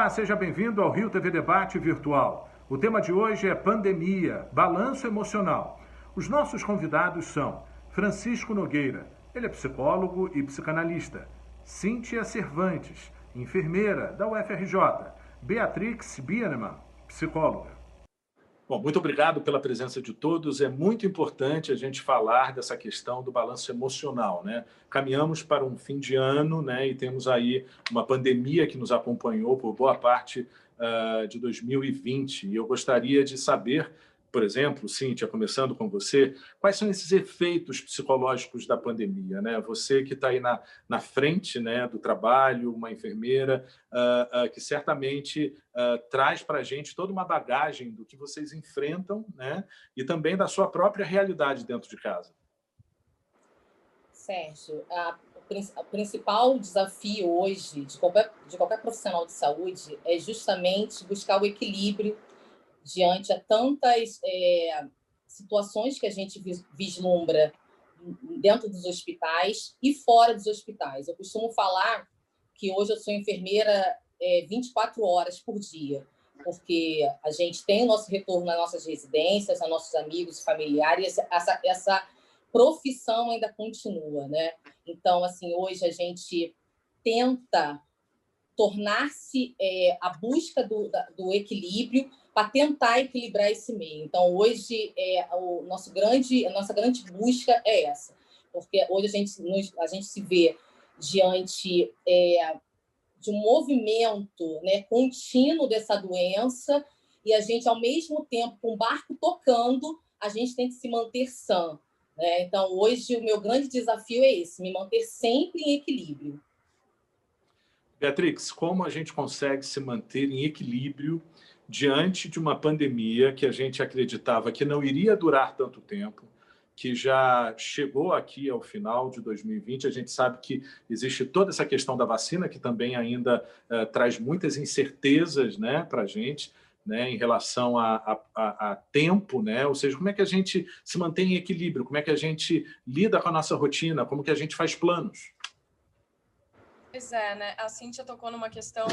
Olá, seja bem-vindo ao Rio TV Debate Virtual. O tema de hoje é pandemia, balanço emocional. Os nossos convidados são Francisco Nogueira, ele é psicólogo e psicanalista. Cíntia Cervantes, enfermeira da UFRJ. Beatriz Biermann, psicóloga. Bom, muito obrigado pela presença de todos. É muito importante a gente falar dessa questão do balanço emocional, né? Caminhamos para um fim de ano, né? E temos aí uma pandemia que nos acompanhou por boa parte de 2020. E eu gostaria de saber, por exemplo, Cíntia, começando com você, quais são esses efeitos psicológicos da pandemia, né? Você que está aí na frente, né, do trabalho, uma enfermeira, que certamente traz para a gente toda uma bagagem do que vocês enfrentam, né, e também da sua própria realidade dentro de casa. Sérgio, o principal desafio hoje de qualquer profissional de saúde é justamente buscar o equilíbrio diante a tantas situações que a gente vislumbra dentro dos hospitais e fora dos hospitais. Eu costumo falar que hoje eu sou enfermeira 24 horas por dia, porque a gente tem o nosso retorno nas nossas residências, aos nossos amigos e familiares, essa profissão ainda continua, né? Então, assim, hoje a gente tenta tornar-se a busca do equilíbrio para tentar equilibrar esse meio. Então, hoje, a nossa grande busca é essa, porque hoje a gente se vê diante de um movimento, né, contínuo dessa doença e a gente, ao mesmo tempo, com o barco tocando, a gente tem que se manter sã, né? Então, hoje, o meu grande desafio é esse, me manter sempre em equilíbrio. Beatriz, como a gente consegue se manter em equilíbrio diante de uma pandemia que a gente acreditava que não iria durar tanto tempo, que já chegou aqui ao final de 2020, a gente sabe que existe toda essa questão da vacina, que também ainda traz muitas incertezas, né, para a gente, né, em relação a tempo, né? Ou seja, como é que a gente se mantém em equilíbrio, como é que a gente lida com a nossa rotina, como que a gente faz planos? Pois é, né? A Cíntia tocou numa questão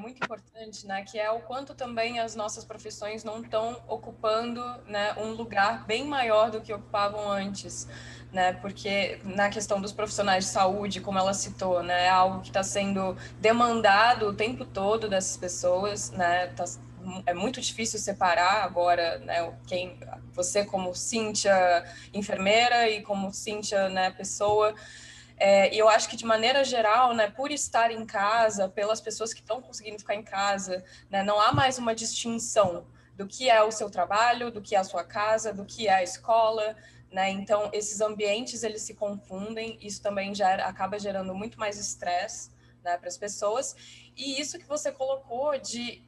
muito importante, né? Que é o quanto também as nossas profissões não estão ocupando, né, um lugar bem maior do que ocupavam antes, né? Porque na questão dos profissionais de saúde, como ela citou, né, é algo que está sendo demandado o tempo todo dessas pessoas, né? É muito difícil separar agora, né, você como Cíntia enfermeira e como Cíntia, né, pessoa. E eu acho que, de maneira geral, né, por estar em casa, pelas pessoas que estão conseguindo ficar em casa, né, não há mais uma distinção do que é o seu trabalho, do que é a sua casa, do que é a escola, né? Então, esses ambientes, eles se confundem, isso também acaba gerando muito mais estresse, né, para as pessoas. E isso que você colocou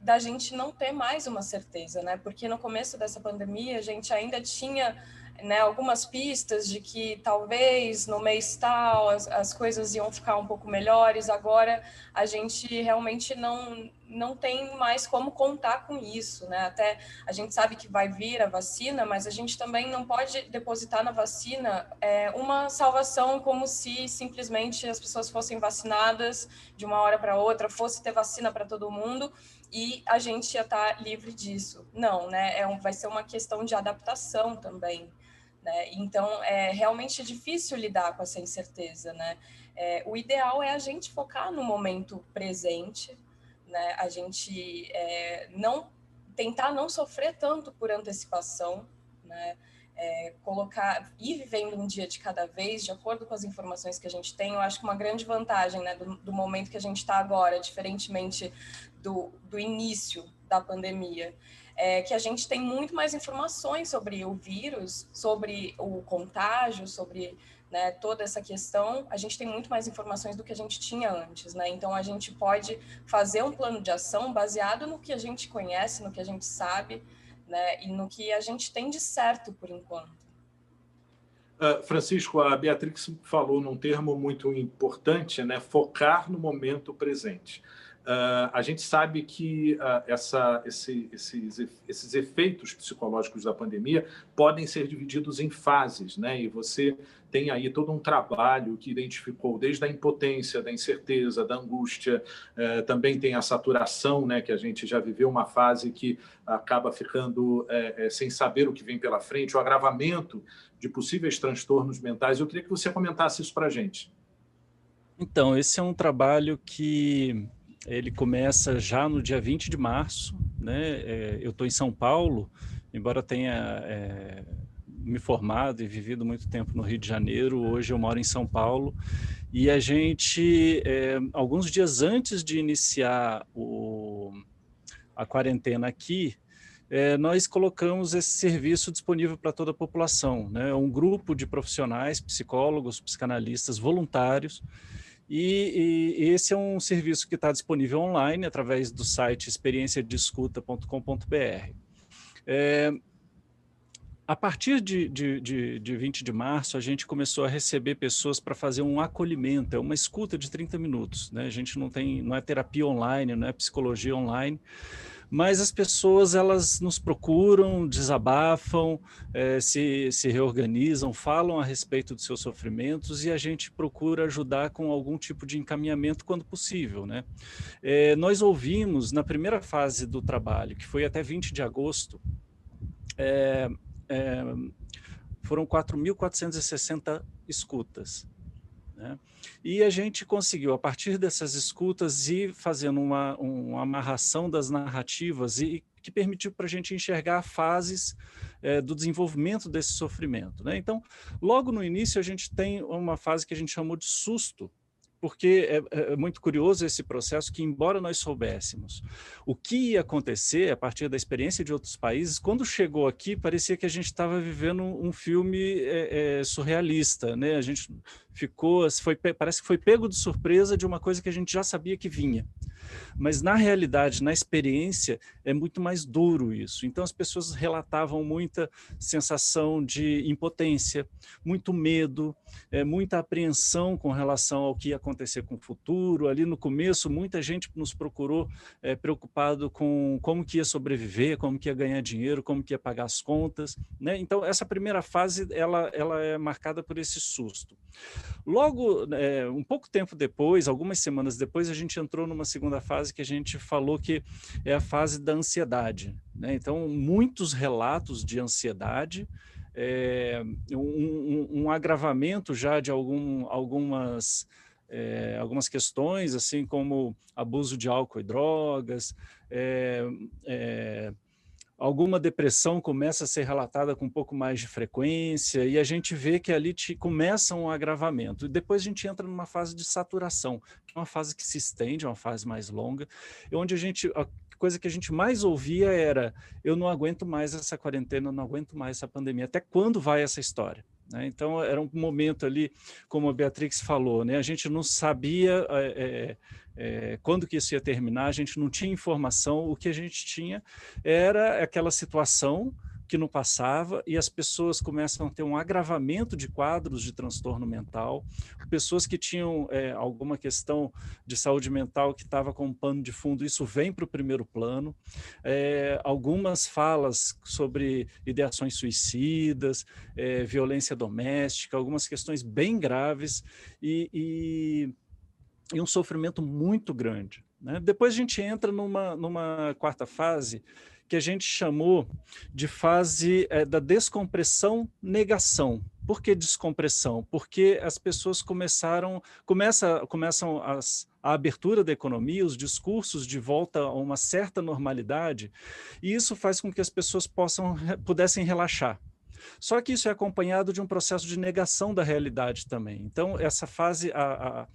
da gente não ter mais uma certeza, né? Porque no começo dessa pandemia a gente ainda tinha, né, algumas pistas de que talvez no mês tal as coisas iam ficar um pouco melhores. Agora a gente realmente não tem mais como contar com isso, né? Até a gente sabe que vai vir a vacina, mas a gente também não pode depositar na vacina uma salvação, como se simplesmente as pessoas fossem vacinadas de uma hora para outra, fosse ter vacina para todo mundo e a gente ia estar livre disso. Não, né? Vai ser uma questão de adaptação também, né? Então, realmente difícil lidar com essa incerteza, né? O ideal é a gente focar no momento presente, né? A gente não tentar não sofrer tanto por antecipação, né? Ir vivendo um dia de cada vez, de acordo com as informações que a gente tem. Eu acho que uma grande vantagem, né, do momento que a gente está agora, diferentemente do início da pandemia, é que a gente tem muito mais informações sobre o vírus, sobre o contágio, sobre, né, toda essa questão. A gente tem muito mais informações do que a gente tinha antes, né? Então, a gente pode fazer um plano de ação baseado no que a gente conhece, no que a gente sabe, né, e no que a gente tem de certo por enquanto. Francisco, a Beatriz falou num termo muito importante, né, focar no momento presente. a gente sabe que esses efeitos psicológicos da pandemia podem ser divididos em fases, né? E você tem aí todo um trabalho que identificou desde a impotência, da incerteza, da angústia, também tem a saturação, né? Que a gente já viveu uma fase que acaba ficando sem saber o que vem pela frente, o agravamento de possíveis transtornos mentais. Eu queria que você comentasse isso para a gente. Então, esse é um trabalho que... ele começa já no dia 20 de março, né? Eu estou em São Paulo, embora tenha me formado e vivido muito tempo no Rio de Janeiro, hoje eu moro em São Paulo, e a gente, alguns dias antes de iniciar a quarentena aqui, nós colocamos esse serviço disponível para toda a população, né? Um grupo de profissionais, psicólogos, psicanalistas, voluntários, e esse é um serviço que está disponível online através do site experienciadescuta.com.br. A partir de 20 de março, a gente começou a receber pessoas para fazer um acolhimento, uma escuta de 30 minutos. Né? A gente não é terapia online, não é psicologia online, mas as pessoas elas nos procuram, desabafam, se reorganizam, falam a respeito dos seus sofrimentos e a gente procura ajudar com algum tipo de encaminhamento quando possível, né? Nós ouvimos na primeira fase do trabalho, que foi até 20 de agosto, foram 4.460 escutas, né? E a gente conseguiu, a partir dessas escutas, ir fazendo uma amarração das narrativas e que permitiu para a gente enxergar fases do desenvolvimento desse sofrimento, né? Então, logo no início, a gente tem uma fase que a gente chamou de susto, porque é muito curioso esse processo que, embora nós soubéssemos o que ia acontecer a partir da experiência de outros países, quando chegou aqui, parecia que a gente estava vivendo um filme surrealista, né? A gente parece que foi pego de surpresa de uma coisa que a gente já sabia que vinha. Mas, na realidade, na experiência, é muito mais duro isso. Então, as pessoas relatavam muita sensação de impotência, muito medo, muita apreensão com relação ao que ia acontecer com o futuro. Ali no começo, muita gente nos procurou preocupado com como que ia sobreviver, como que ia ganhar dinheiro, como que ia pagar as contas, né? Então, essa primeira fase ela é marcada por esse susto. Logo, um pouco tempo depois, algumas semanas depois, a gente entrou numa segunda fase que a gente falou que é a fase da ansiedade, né? Então, muitos relatos de ansiedade, um agravamento já de algumas questões, assim como abuso de álcool e drogas, alguma depressão começa a ser relatada com um pouco mais de frequência e a gente vê que ali começa um agravamento. E depois a gente entra numa fase de saturação, uma fase que se estende, uma fase mais longa, onde a coisa que a gente mais ouvia era: eu não aguento mais essa quarentena, eu não aguento mais essa pandemia, até quando vai essa história? Né? Então, era um momento ali, como a Beatriz falou, né? A gente não sabia quando que isso ia terminar, a gente não tinha informação, o que a gente tinha era aquela situação que não passava e as pessoas começam a ter um agravamento de quadros de transtorno mental, pessoas que tinham alguma questão de saúde mental que estava com um pano de fundo, isso vem para o primeiro plano, algumas falas sobre ideações suicidas, violência doméstica, algumas questões bem graves e um sofrimento muito grande, né? Depois a gente entra numa quarta fase que a gente chamou de fase da descompressão-negação. Por que descompressão? Porque as pessoas começam a abertura da economia, os discursos de volta a uma certa normalidade, e isso faz com que as pessoas pudessem relaxar. Só que isso é acompanhado de um processo de negação da realidade também. Então, essa fase, a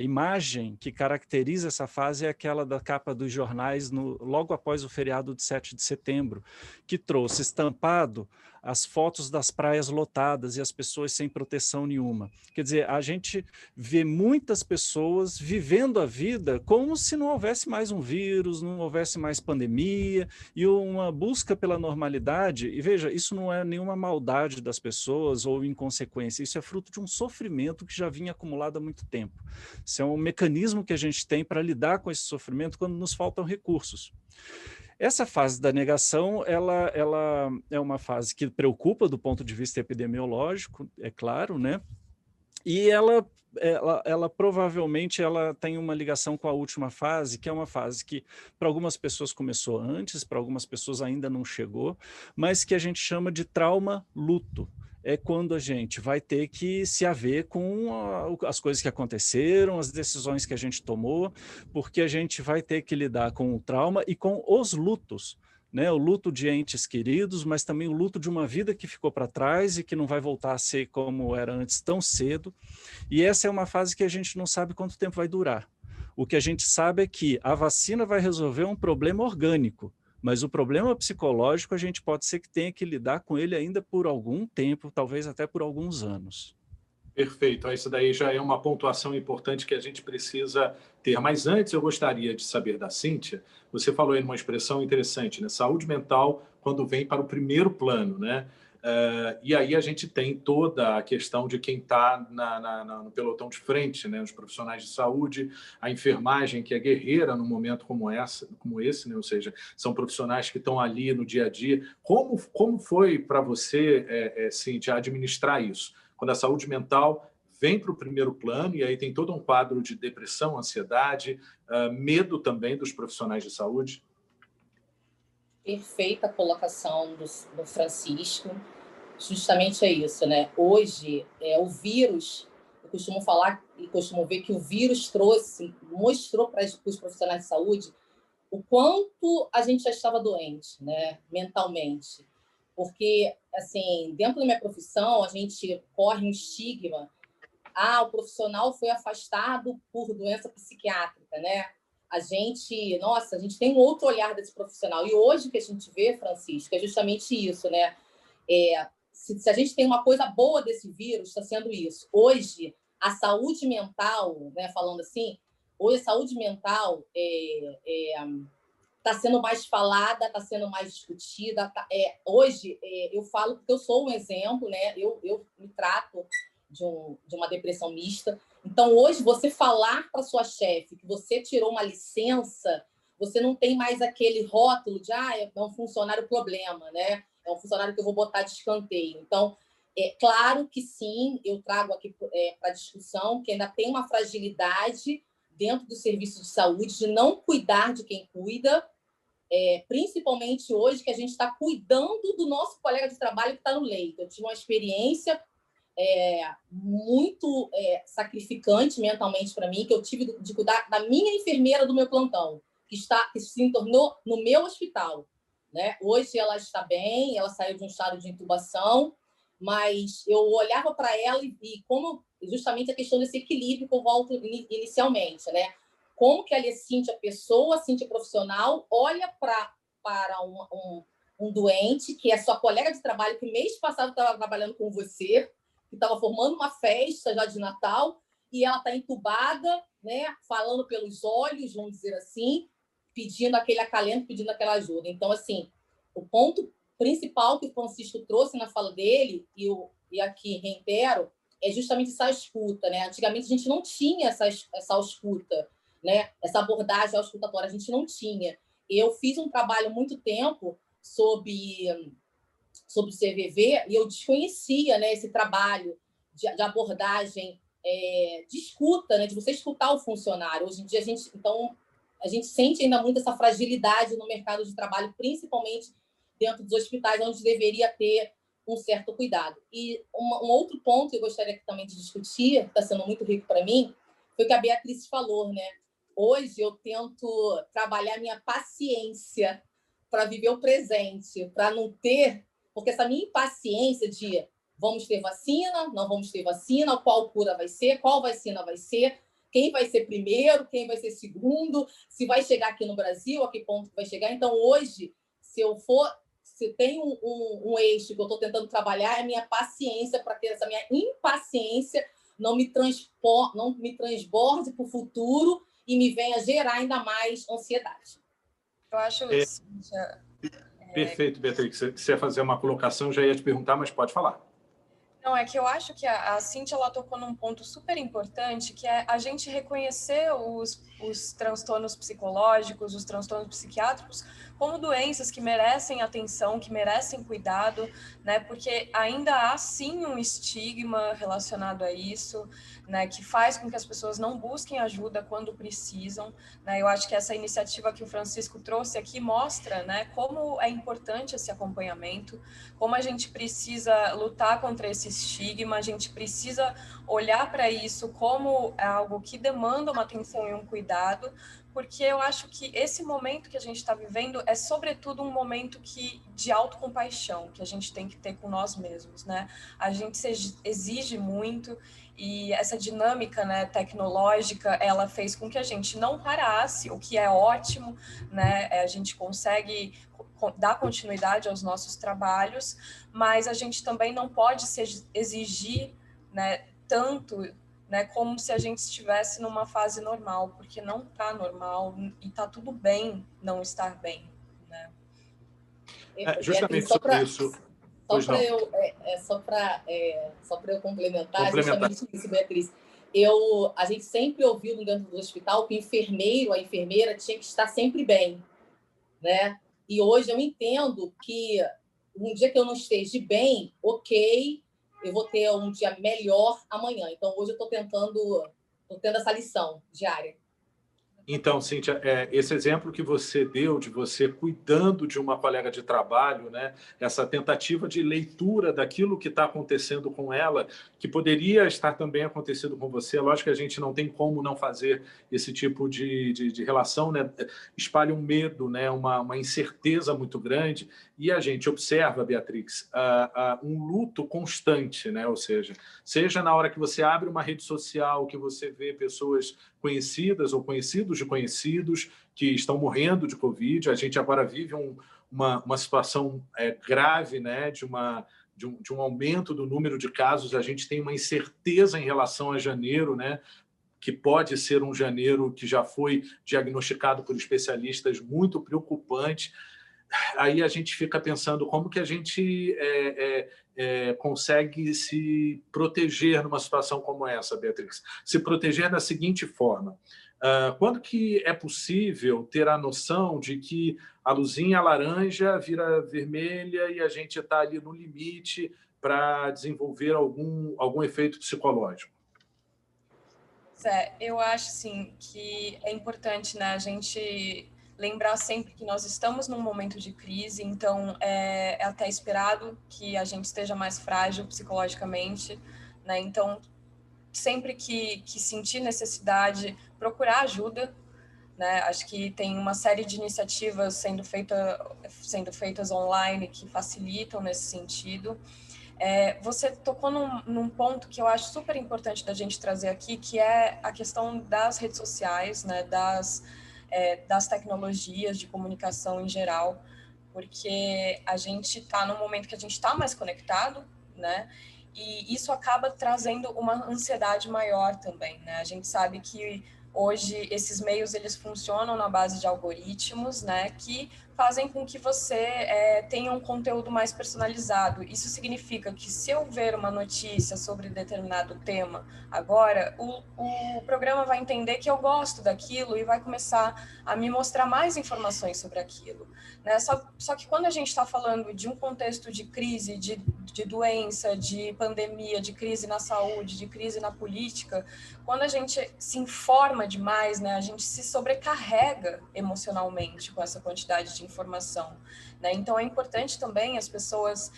imagem que caracteriza essa fase é aquela da capa dos jornais logo após o feriado de 7 de setembro, que trouxe estampado as fotos das praias lotadas e as pessoas sem proteção nenhuma. Quer dizer, a gente vê muitas pessoas vivendo a vida como se não houvesse mais um vírus, não houvesse mais pandemia, e uma busca pela normalidade. E veja, isso não é nenhuma maldade das pessoas ou inconsequência, isso é fruto de um sofrimento que já vinha acumulado há muito tempo. Isso é um mecanismo que a gente tem para lidar com esse sofrimento quando nos faltam recursos. Essa fase da negação, ela é uma fase que preocupa do ponto de vista epidemiológico, é claro, né? E ela provavelmente tem uma ligação com a última fase, que é uma fase que para algumas pessoas começou antes, para algumas pessoas ainda não chegou, mas que a gente chama de trauma-luto. É quando a gente vai ter que se haver com as coisas que aconteceram, as decisões que a gente tomou, porque a gente vai ter que lidar com o trauma e com os lutos, né? O luto de entes queridos, mas também o luto de uma vida que ficou para trás e que não vai voltar a ser como era antes tão cedo. E essa é uma fase que a gente não sabe quanto tempo vai durar. O que a gente sabe é que a vacina vai resolver um problema orgânico, mas o problema psicológico a gente pode ser que tenha que lidar com ele ainda por algum tempo, talvez até por alguns anos. Perfeito, isso daí já é uma pontuação importante que a gente precisa ter. Mas antes eu gostaria de saber da Cíntia, você falou aí uma expressão interessante, né? Saúde mental quando vem para o primeiro plano, né? E aí a gente tem toda a questão de quem está no pelotão de frente, né? Os profissionais de saúde, a enfermagem, que é guerreira num momento como esse, né? Ou seja, são profissionais que estão ali no dia a dia. Como foi para você, Cíntia, administrar isso? Quando a saúde mental vem para o primeiro plano, e aí tem todo um quadro de depressão, ansiedade, medo também dos profissionais de saúde. Perfeita colocação do Francisco. Justamente é isso, né? Hoje, o vírus, eu costumo falar e costumo ver que o vírus mostrou para os profissionais de saúde o quanto a gente já estava doente, né? Mentalmente. Porque, assim, dentro da minha profissão, a gente corre um estigma. Ah, o profissional foi afastado por doença psiquiátrica, né? A gente tem um outro olhar desse profissional. E hoje o que a gente vê, Francisco, é justamente isso, né? Se a gente tem uma coisa boa desse vírus, está sendo isso. Hoje, a saúde mental, né, falando assim, hoje a saúde mental está sendo mais falada, está sendo mais discutida. Eu falo porque eu sou um exemplo, né? Eu me trato de uma depressão mista. Então, hoje, você falar para sua chefe que você tirou uma licença, você não tem mais aquele rótulo de é um funcionário problema, né? É um funcionário que eu vou botar de escanteio. Então, é claro que sim, eu trago aqui para discussão que ainda tem uma fragilidade dentro do serviço de saúde de não cuidar de quem cuida, principalmente hoje que a gente está cuidando do nosso colega de trabalho que está no leito. Eu tive uma experiência muito sacrificante mentalmente para mim, que eu tive de cuidar da minha enfermeira do meu plantão, que se tornou no meu hospital, né? Hoje ela está bem, ela saiu de um estado de intubação, mas eu olhava para ela e como justamente a questão desse equilíbrio que eu volto inicialmente, né? Como que a Cíntia pessoa, a Cíntia profissional, olha para um doente que é sua colega de trabalho, que mês passado estava trabalhando com você, que estava formando uma festa já de Natal, e ela está entubada, né, falando pelos olhos, vamos dizer assim, pedindo aquele acalento, pedindo aquela ajuda. Então, assim, o ponto principal que o Francisco trouxe na fala dele, e aqui reitero, é justamente essa escuta, né? Antigamente a gente não tinha essa escuta, né? Essa abordagem auscultatória, a gente não tinha. Eu fiz um trabalho há muito tempo sobre o CVV, e eu desconhecia, né, esse trabalho de abordagem, de escuta, né, de você escutar o funcionário. Hoje em dia, a gente sente ainda muito essa fragilidade no mercado de trabalho, principalmente dentro dos hospitais, onde deveria ter um certo cuidado. E um outro ponto que eu gostaria também de discutir, que está sendo muito rico para mim, foi o que a Beatriz falou, né? Hoje eu tento trabalhar minha paciência para viver o presente, para não ter... Porque essa minha impaciência de vamos ter vacina, não vamos ter vacina, qual cura vai ser, qual vacina vai ser, quem vai ser primeiro, quem vai ser segundo, se vai chegar aqui no Brasil, a que ponto vai chegar. Então, hoje, se eu for se tem um eixo que eu estou tentando trabalhar, é a minha paciência, para que essa minha impaciência não me transborde para o futuro e me venha gerar ainda mais ansiedade. Eu acho isso. Perfeito, Beatriz. Você ia fazer uma colocação, já ia te perguntar, mas pode falar. Não, é que eu acho que a Cíntia ela tocou num ponto super importante, que é a gente reconhecer os transtornos psicológicos, os transtornos psiquiátricos, como doenças que merecem atenção, que merecem cuidado, né? Porque ainda há sim um estigma relacionado a isso, né? Que faz com que as pessoas não busquem ajuda quando precisam, né? Eu acho que essa iniciativa que o Francisco trouxe aqui mostra, né? Como é importante esse acompanhamento, como a gente precisa lutar contra esse estigma, a gente precisa olhar para isso como algo que demanda uma atenção e um cuidado, porque eu acho que esse momento que a gente está vivendo é, sobretudo, um momento de autocompaixão que a gente tem que ter com nós mesmos, né? A gente se exige muito e essa dinâmica, né, tecnológica, ela fez com que a gente não parasse, o que é ótimo, né? A gente consegue dar continuidade aos nossos trabalhos, mas a gente também não pode se exigir, né, tanto, né, como se a gente estivesse numa fase normal, porque não está normal e está tudo bem não estar bem, né? Justamente sobre isso. Só para eu complementar justamente isso, Beatriz. A gente sempre ouviu dentro do hospital que o enfermeiro, a enfermeira tinha que estar sempre bem, né? E hoje eu entendo que um dia que eu não esteja bem, ok, eu vou ter um dia melhor amanhã. Então, hoje eu estou tendo essa lição diária. Então, Cíntia, esse exemplo que você deu de você cuidando de uma colega de trabalho, né, essa tentativa de leitura daquilo que está acontecendo com ela, que poderia estar também acontecendo com você, lógico que a gente não tem como não fazer esse tipo de relação, né, espalha um medo, né, uma incerteza muito grande, e a gente observa, Beatriz, um luto constante, né, ou seja na hora que você abre uma rede social, que você vê pessoas conhecidas ou conhecidos de conhecidos que estão morrendo de Covid. A gente agora vive uma situação grave, né, de um aumento do número de casos. A gente tem uma incerteza em relação a janeiro, né, que pode ser um janeiro que já foi diagnosticado por especialistas muito preocupante. Aí a gente fica pensando como que a gente consegue se proteger numa situação como essa, Beatriz. Se proteger da seguinte forma. Quando que é possível ter a noção de que a luzinha laranja vira vermelha e a gente está ali no limite para desenvolver algum efeito psicológico? Eu acho, sim, que é importante, né, a gente lembrar sempre que nós estamos num momento de crise, então é até esperado que a gente esteja mais frágil psicologicamente, né? Então, sempre que sentir necessidade, procurar ajuda, né? Acho que tem uma série de iniciativas sendo feitas online que facilitam nesse sentido. Você tocou num ponto que eu acho super importante da gente trazer aqui, que é a questão das redes sociais, né? Das tecnologias de comunicação em geral, porque a gente está num momento que a gente está mais conectado, né? E isso acaba trazendo uma ansiedade maior também, né? A gente sabe que hoje esses meios eles funcionam na base de algoritmos, né? Que fazem com que você tenha um conteúdo mais personalizado. Isso significa que se eu ver uma notícia sobre determinado tema agora, o programa vai entender que eu gosto daquilo e vai começar a me mostrar mais informações sobre aquilo, né? Só que quando a gente está falando de um contexto de crise, de doença, de pandemia, de crise na saúde, de crise na política, quando a gente se informa demais, né? A gente se sobrecarrega emocionalmente com essa quantidade de informação, né? Então, é importante também as pessoas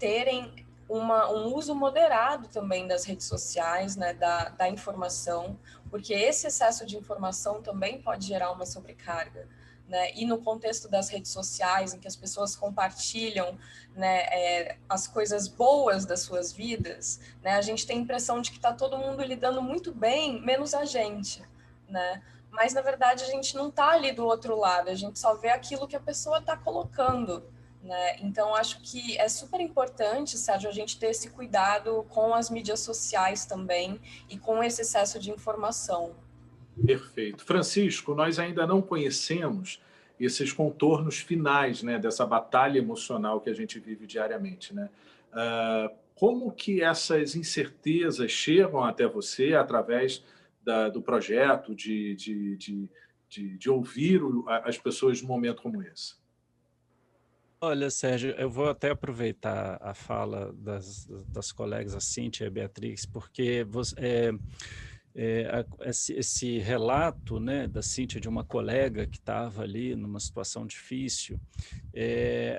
terem um uso moderado também das redes sociais, né, da informação, porque esse excesso de informação também pode gerar uma sobrecarga, né? E no contexto das redes sociais, em que as pessoas compartilham, né, as coisas boas das suas vidas, né, a gente tem a impressão de que está todo mundo lidando muito bem, menos a gente, né? Mas, na verdade, a gente não está ali do outro lado, a gente só vê aquilo que a pessoa está colocando, né? Então, acho que é super importante, Sérgio, a gente ter esse cuidado com as mídias sociais também e com esse excesso de informação. Perfeito. Francisco, nós ainda não conhecemos esses contornos finais, né, dessa batalha emocional que a gente vive diariamente, né? Como que essas incertezas chegam até você através do projeto de ouvir as pessoas num momento como esse? Olha, Sérgio, eu vou até aproveitar a fala das colegas, a Cíntia e a Beatriz, porque você, esse relato, né, da Cíntia, de uma colega que estava ali numa situação difícil,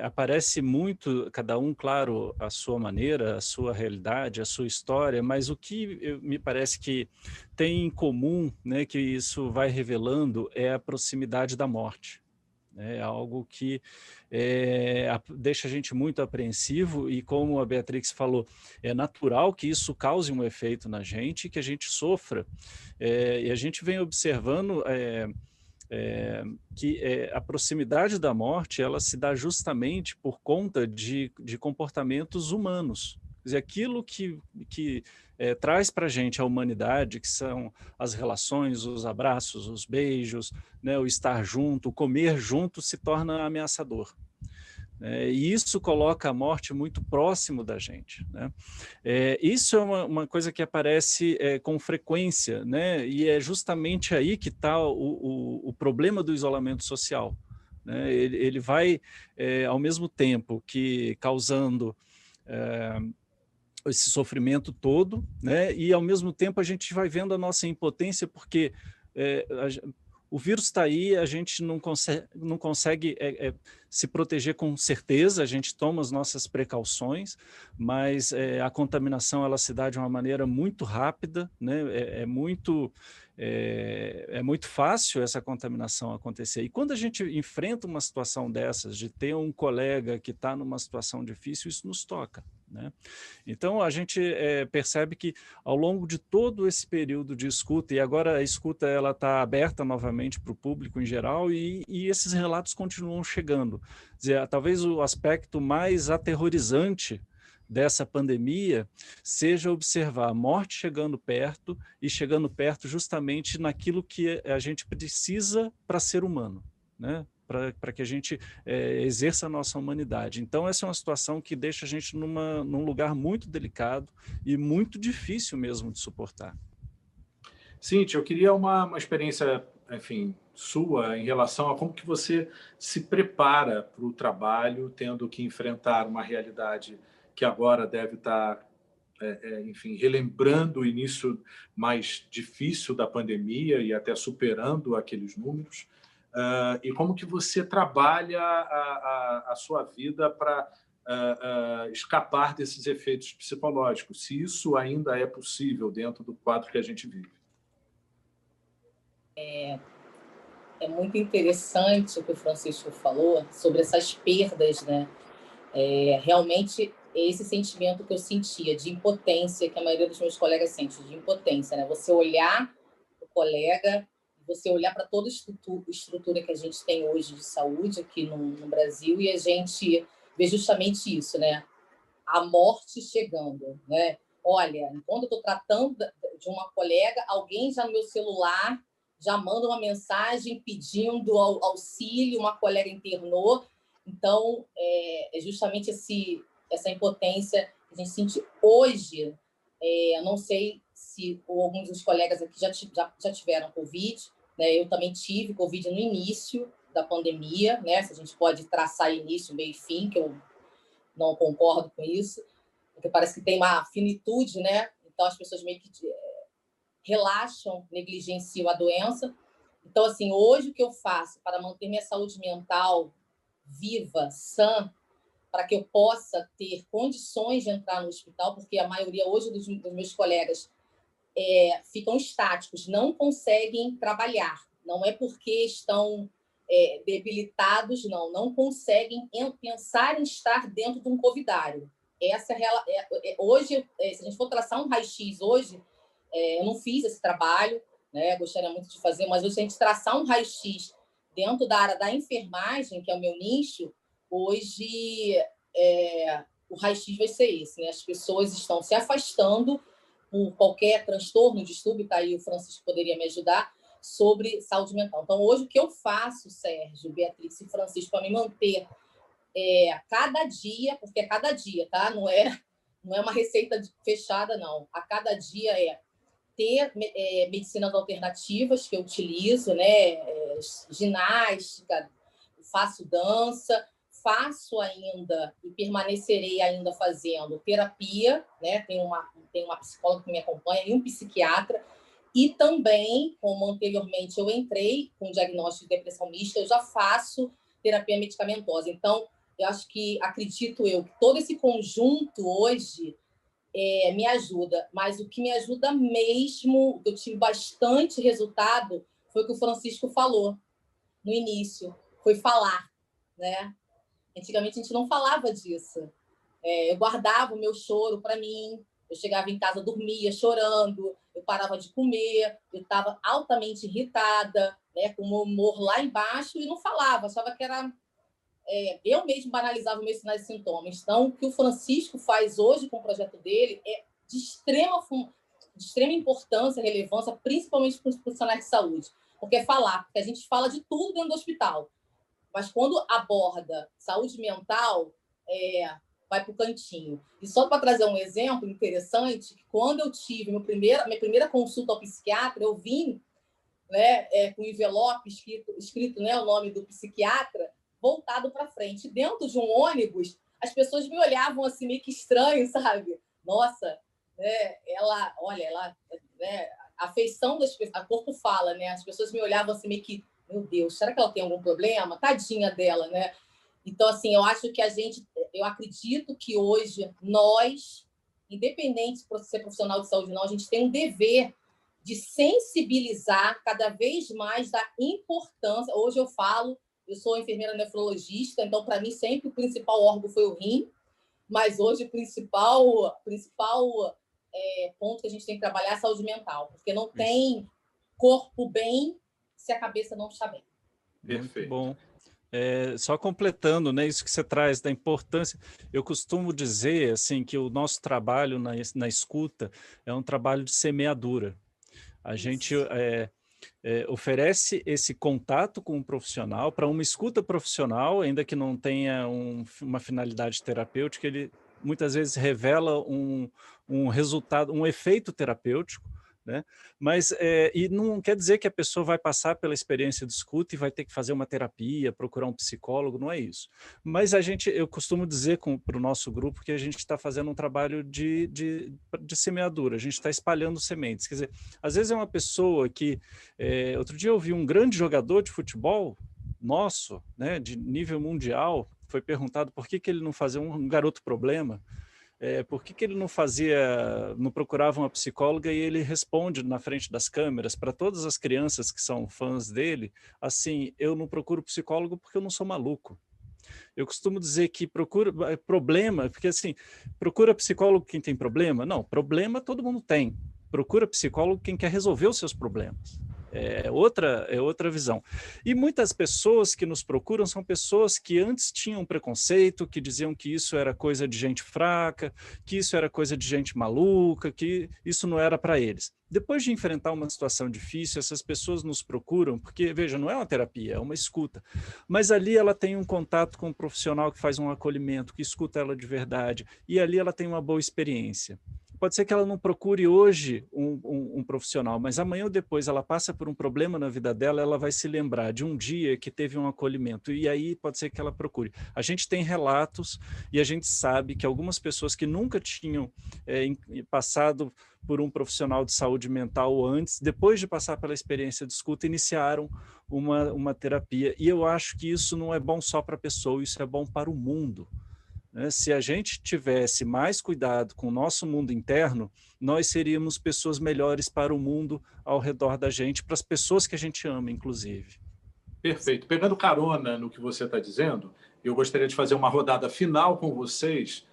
aparece muito, cada um, claro, a sua maneira, a sua realidade, a sua história, mas o que me parece que tem em comum, né, que isso vai revelando, é a proximidade da morte. É algo que deixa a gente muito apreensivo e, como a Beatriz falou, é natural que isso cause um efeito na gente, que a gente sofra. E a gente vem observando que a proximidade da morte, ela se dá justamente por conta de comportamentos humanos. Quer dizer, aquilo que traz para a gente a humanidade, que são as relações, os abraços, os beijos, né, o estar junto, o comer junto, se torna ameaçador. E isso coloca a morte muito próximo da gente, né? Isso é uma coisa que aparece com frequência, né? E é justamente aí que está o problema do isolamento social, né? Ele vai, ao mesmo tempo que causando esse sofrimento todo, né? E ao mesmo tempo a gente vai vendo a nossa impotência, porque o vírus está aí, a gente não consegue se proteger com certeza, a gente toma as nossas precauções, mas a contaminação, ela se dá de uma maneira muito rápida, né? É muito fácil essa contaminação acontecer. E quando a gente enfrenta uma situação dessas, de ter um colega que está numa situação difícil, isso nos toca, né? Então, a gente percebe que, ao longo de todo esse período de escuta, e agora a escuta está aberta novamente para o público em geral, e esses relatos continuam chegando. Quer dizer, talvez o aspecto mais aterrorizante dessa pandemia seja observar a morte chegando perto, e chegando perto justamente naquilo que a gente precisa para ser humano, né? Para que a gente exerça a nossa humanidade. Então, essa é uma situação que deixa a gente num lugar muito delicado e muito difícil mesmo de suportar. Cíntia, eu queria uma experiência, enfim, sua em relação a como que você se prepara para o trabalho, tendo que enfrentar uma realidade que agora deve estar, enfim, relembrando o início mais difícil da pandemia e até superando aqueles números. E como que você trabalha a sua vida para escapar desses efeitos psicológicos, se isso ainda é possível dentro do quadro que a gente vive? É muito interessante o que o Francisco falou sobre essas perdas, né? Realmente, esse sentimento que eu sentia de impotência, que a maioria dos meus colegas sente, de impotência, né? Você olhar o colega, você olhar para toda a estrutura que a gente tem hoje de saúde aqui no Brasil, e a gente vê justamente isso, né? A morte chegando, né? Olha, quando eu estou tratando de uma colega, alguém já no meu celular já manda uma mensagem pedindo auxílio, uma colega internou. Então, é justamente essa impotência que a gente sente hoje. Eu não sei se alguns dos colegas aqui já tiveram Covid, né? Eu também tive Covid no início da pandemia, né? Se a gente pode traçar início, meio e fim, que eu não concordo com isso, porque parece que tem uma finitude, né? Então, as pessoas meio que relaxam, negligenciam a doença. Então, assim, hoje o que eu faço para manter minha saúde mental viva, sã, para que eu possa ter condições de entrar no hospital, porque a maioria hoje dos meus colegas ficam estáticos, não conseguem trabalhar. Não é porque estão debilitados, não conseguem pensar em estar dentro de um covidário. Hoje, se a gente for traçar um raio-x hoje, eu não fiz esse trabalho, né? Gostaria muito de fazer, mas hoje, se a gente traçar um raio-x dentro da área da enfermagem, que é o meu nicho, hoje o raio-x vai ser esse, né? As pessoas estão se afastando por qualquer transtorno, distúrbio, tá aí o Francisco poderia me ajudar, sobre saúde mental. Então, hoje, o que eu faço, Sérgio, Beatriz e Francisco, para me manter cada dia, porque é cada dia, tá? Não é uma receita fechada, não. A cada dia ter medicinas alternativas que eu utilizo, né? Ginástica, faço dança, faço ainda e permanecerei ainda fazendo terapia, né? Tem uma psicóloga que me acompanha e um psiquiatra. E também, como anteriormente eu entrei com diagnóstico de depressão mista, eu já faço terapia medicamentosa. Então, eu acho que, acredito eu, que todo esse conjunto hoje me ajuda. Mas o que me ajuda mesmo, eu tive bastante resultado, foi o que o Francisco falou no início, foi falar, né? Antigamente a gente não falava disso. Eu guardava o meu choro para mim, eu chegava em casa, dormia chorando, eu parava de comer, eu estava altamente irritada, né, com o humor lá embaixo e não falava, achava que era... eu mesmo banalizava meus sinais e sintomas. Então, o que o Francisco faz hoje com o projeto dele é de extrema importância, relevância, principalmente para os profissionais de saúde, porque é falar, porque a gente fala de tudo dentro do hospital, mas quando aborda saúde mental, vai para o cantinho. E só para trazer um exemplo interessante, que quando eu tive minha primeira consulta ao psiquiatra, eu vim, né, com um envelope escrito, né, o nome do psiquiatra, voltado para frente. Dentro de um ônibus, as pessoas me olhavam assim, meio que estranho, sabe? Nossa, né, ela, né, a afeição das pessoas, o corpo fala, né? As pessoas me olhavam assim, meio que, meu Deus, será que ela tem algum problema? Tadinha dela, né? Então, assim, eu acredito que hoje nós, independente de ser profissional de saúde ou não, a gente tem um dever de sensibilizar cada vez mais da importância. Hoje eu sou enfermeira nefrologista, então, para mim, sempre o principal órgão foi o rim, mas hoje o principal ponto que a gente tem que trabalhar é a saúde mental, porque não tem corpo bem se a cabeça não está bem. Perfeito. Bom. Só completando, né, isso que você traz da importância, eu costumo dizer assim, que o nosso trabalho na escuta é um trabalho de semeadura. A gente oferece esse contato com o profissional para uma escuta profissional, ainda que não tenha uma finalidade terapêutica, ele muitas vezes revela um resultado, um efeito terapêutico, né? Mas e não quer dizer que a pessoa vai passar pela experiência de escuta e vai ter que fazer uma terapia, procurar um psicólogo, não é isso. Mas eu costumo dizer para o nosso grupo que a gente está fazendo um trabalho de semeadura, a gente está espalhando sementes. Quer dizer, às vezes é uma pessoa que... outro dia eu vi um grande jogador de futebol nosso, né, de nível mundial, foi perguntado por que ele não fazia um garoto problema. Por que ele não procurava uma psicóloga, e ele responde na frente das câmeras para todas as crianças que são fãs dele, assim, eu não procuro psicólogo porque eu não sou maluco. Eu costumo dizer que procura problema, porque assim, procura psicólogo quem tem problema? Não, problema todo mundo tem. Procura psicólogo quem quer resolver os seus problemas. É outra visão. E muitas pessoas que nos procuram são pessoas que antes tinham preconceito, que diziam que isso era coisa de gente fraca, que isso era coisa de gente maluca, que isso não era para eles. Depois de enfrentar uma situação difícil, essas pessoas nos procuram, porque, veja, não é uma terapia, é uma escuta. Mas ali ela tem um contato com um profissional que faz um acolhimento, que escuta ela de verdade, e ali ela tem uma boa experiência. Pode ser que ela não procure hoje um profissional, mas amanhã ou depois ela passa por um problema na vida dela, ela vai se lembrar de um dia que teve um acolhimento, e aí pode ser que ela procure. A gente tem relatos e a gente sabe que algumas pessoas que nunca tinham passado por um profissional de saúde mental antes, depois de passar pela experiência de escuta, iniciaram uma terapia. E eu acho que isso não é bom só para a pessoa, isso é bom para o mundo. Se a gente tivesse mais cuidado com o nosso mundo interno, nós seríamos pessoas melhores para o mundo ao redor da gente, para as pessoas que a gente ama, inclusive. Perfeito. Pegando carona no que você está dizendo, eu gostaria de fazer uma rodada final com vocês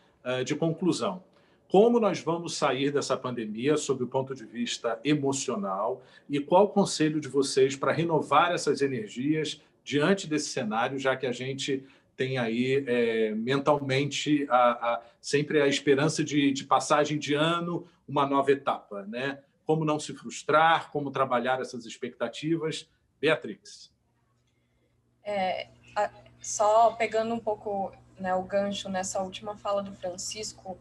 de conclusão. Como nós vamos sair dessa pandemia sob o ponto de vista emocional e qual o conselho de vocês para renovar essas energias diante desse cenário, já que a gente tem aí mentalmente sempre a esperança de passagem de ano, uma nova etapa, né? Como não se frustrar, como trabalhar essas expectativas. Beatriz. Só pegando um pouco, né, o gancho nessa última fala do Francisco,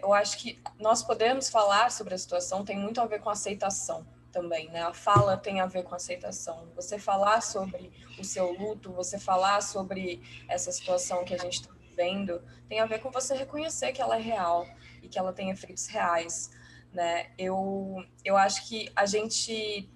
eu acho que nós podemos falar sobre a situação, tem muito a ver com aceitação também, né? A fala tem a ver com aceitação. Você falar sobre o seu luto, você falar sobre essa situação que a gente está vivendo, tem a ver com você reconhecer que ela é real e que ela tem efeitos reais, né? Eu acho que a gente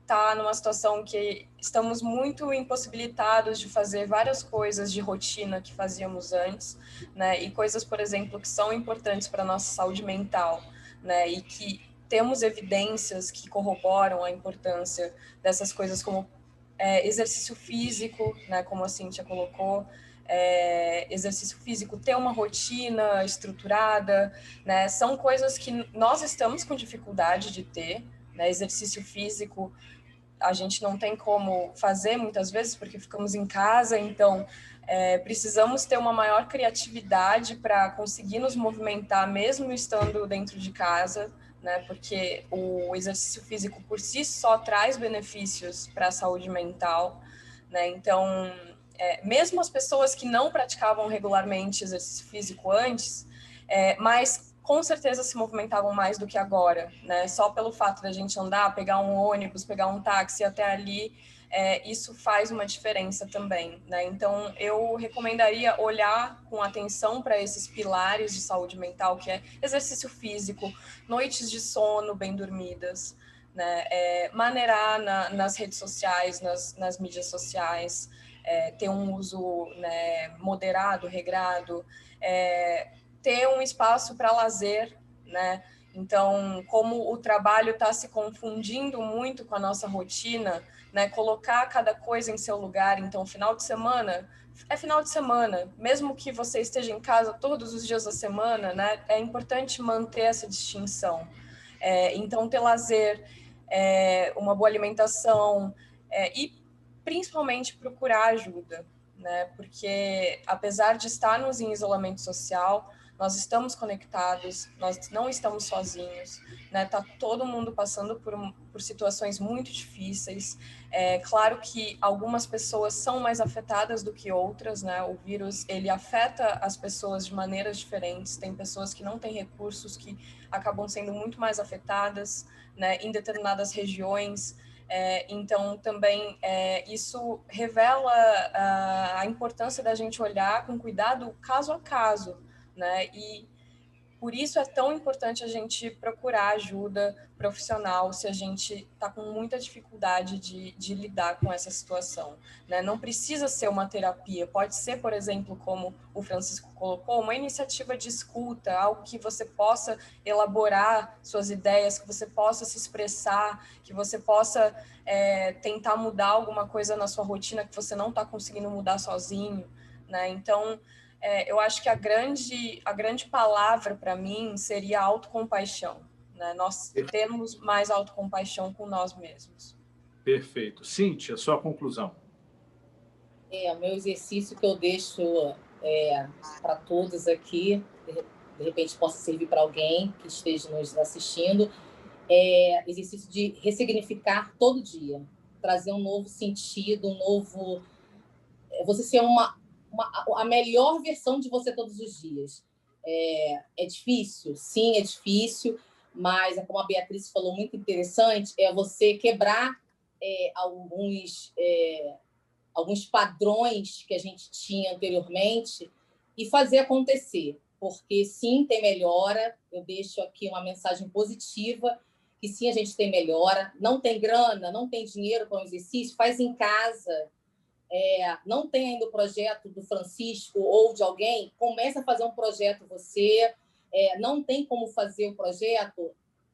está numa situação que estamos muito impossibilitados de fazer várias coisas de rotina que fazíamos antes, né? E coisas, por exemplo, que são importantes para a nossa saúde mental, né? E que temos evidências que corroboram a importância dessas coisas, como exercício físico, né? Como a Cíntia colocou, exercício físico, ter uma rotina estruturada, né? São coisas que nós estamos com dificuldade de ter, né? Exercício físico a gente não tem como fazer muitas vezes porque ficamos em casa, então precisamos ter uma maior criatividade para conseguir nos movimentar mesmo estando dentro de casa, né? Porque o exercício físico por si só traz benefícios para a saúde mental, né? Então, mesmo as pessoas que não praticavam regularmente exercício físico antes, mas com certeza se movimentavam mais do que agora, né? Só pelo fato da gente andar, pegar um ônibus, pegar um táxi até ali, isso faz uma diferença também, né? Então, eu recomendaria olhar com atenção para esses pilares de saúde mental, que é exercício físico, noites de sono bem dormidas, né? Maneirar nas redes sociais, nas mídias sociais, ter um uso, né, moderado, regrado, ter um espaço para lazer, né? Então, como o trabalho está se confundindo muito com a nossa rotina, né? Colocar cada coisa em seu lugar. Então, final de semana é final de semana, mesmo que você esteja em casa todos os dias da semana, né? É importante manter essa distinção. Então, ter lazer, uma boa alimentação e, principalmente, procurar ajuda, né? Porque, apesar de estarmos em isolamento social, nós estamos conectados, nós não estamos sozinhos, né? Tá todo mundo passando por situações muito difíceis. Claro que algumas pessoas são mais afetadas do que outras, né? O vírus, ele afeta as pessoas de maneiras diferentes. Tem pessoas que não têm recursos, que acabam sendo muito mais afetadas, né? Em determinadas regiões. Então, também, isso revela a importância da gente olhar com cuidado caso a caso, né? E por isso é tão importante a gente procurar ajuda profissional se a gente está com muita dificuldade de lidar com essa situação, né? Não precisa ser uma terapia, pode ser, por exemplo, como o Francisco colocou, uma iniciativa de escuta, algo que você possa elaborar suas ideias, que você possa se expressar, que você possa tentar mudar alguma coisa na sua rotina que você não está conseguindo mudar sozinho, né? Então, eu acho que a grande palavra para mim seria autocompaixão, né? Nós temos mais autocompaixão com nós mesmos. Perfeito. Cíntia, sua conclusão. O meu exercício que eu deixo para todos aqui, de repente possa servir para alguém que esteja nos assistindo, é exercício de ressignificar todo dia, trazer um novo sentido, você ser a melhor versão de você todos os dias. É difícil? Sim, é difícil, mas como a Beatriz falou, muito interessante, é você quebrar alguns padrões que a gente tinha anteriormente e fazer acontecer, porque sim, tem melhora. Eu deixo aqui uma mensagem positiva, que sim, a gente tem melhora. Não tem grana, não tem dinheiro para um exercício, faz em casa. Não tem ainda o projeto do Francisco ou de alguém, começa a fazer um projeto você. Não tem como fazer o projeto,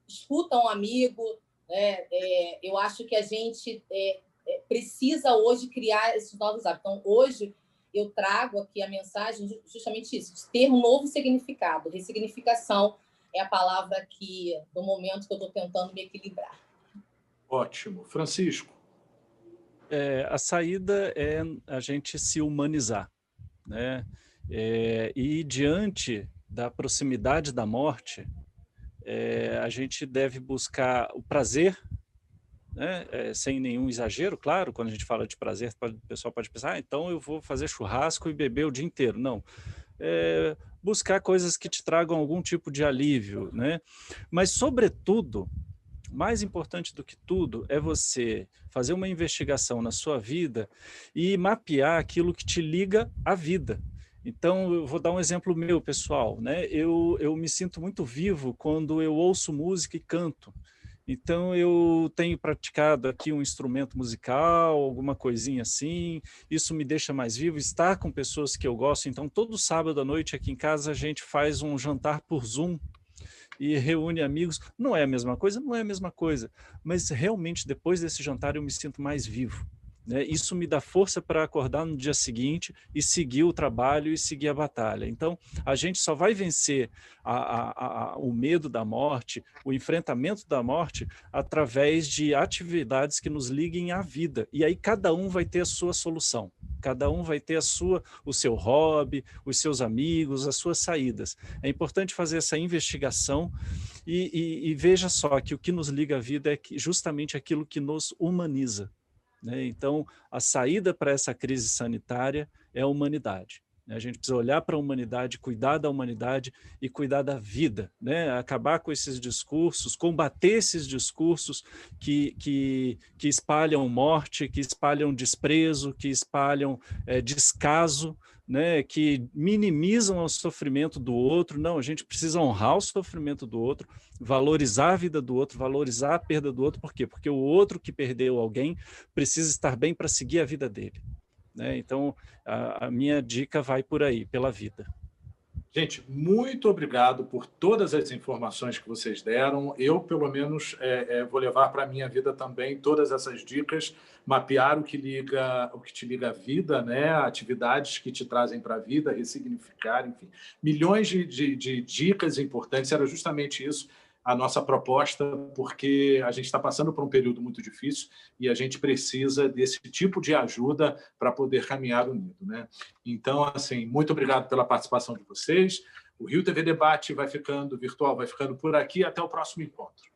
escuta um amigo, né? Eu acho que a gente precisa hoje criar esses novos hábitos. Então, hoje eu trago aqui a mensagem justamente isso, de ter um novo significado. Ressignificação é a palavra que, no momento, que eu estou tentando me equilibrar. Ótimo. Francisco? A saída é a gente se humanizar, né? E diante da proximidade da morte, a gente deve buscar o prazer, né? Sem nenhum exagero, claro. Quando a gente fala de prazer, o pessoal pode pensar, ah, então eu vou fazer churrasco e beber o dia inteiro. Não. Buscar coisas que te tragam algum tipo de alívio, né? Mas, sobretudo, mais importante do que tudo é você fazer uma investigação na sua vida e mapear aquilo que te liga à vida. Então, eu vou dar um exemplo meu, pessoal, né? Eu me sinto muito vivo quando eu ouço música e canto. Então, eu tenho praticado aqui um instrumento musical, alguma coisinha assim. Isso me deixa mais vivo, estar com pessoas que eu gosto. Então, todo sábado à noite aqui em casa a gente faz um jantar por Zoom e reúne amigos. Não é a mesma coisa? Não é a mesma coisa. Mas, realmente, depois desse jantar eu me sinto mais vivo, né? Isso me dá força para acordar no dia seguinte e seguir o trabalho e seguir a batalha. Então, a gente só vai vencer o medo da morte, o enfrentamento da morte, através de atividades que nos liguem à vida. E aí cada um vai ter a sua solução, cada um vai ter o seu hobby, os seus amigos, as suas saídas. É importante fazer essa investigação e veja só que o que nos liga à vida é justamente aquilo que nos humaniza. Então, a saída para essa crise sanitária é a humanidade. A gente precisa olhar para a humanidade, cuidar da humanidade e cuidar da vida, né? Acabar com esses discursos, combater esses discursos que espalham morte, que espalham desprezo, que espalham descaso, né? Que minimizam o sofrimento do outro. Não, a gente precisa honrar o sofrimento do outro, valorizar a vida do outro, valorizar a perda do outro. Por quê? Porque o outro que perdeu alguém precisa estar bem para seguir a vida dele, né? Então, a minha dica vai por aí, pela vida. Gente, muito obrigado por todas as informações que vocês deram. Eu, pelo menos, vou levar para a minha vida também todas essas dicas, mapear o que te liga à vida, né? Atividades que te trazem para a vida, ressignificar, enfim. Milhões de dicas importantes, era justamente isso a nossa proposta, porque a gente está passando por um período muito difícil e a gente precisa desse tipo de ajuda para poder caminhar unido, né? Então, assim, muito obrigado pela participação de vocês. O Rio TV Debate vai ficando virtual, vai ficando por aqui. Até o próximo encontro.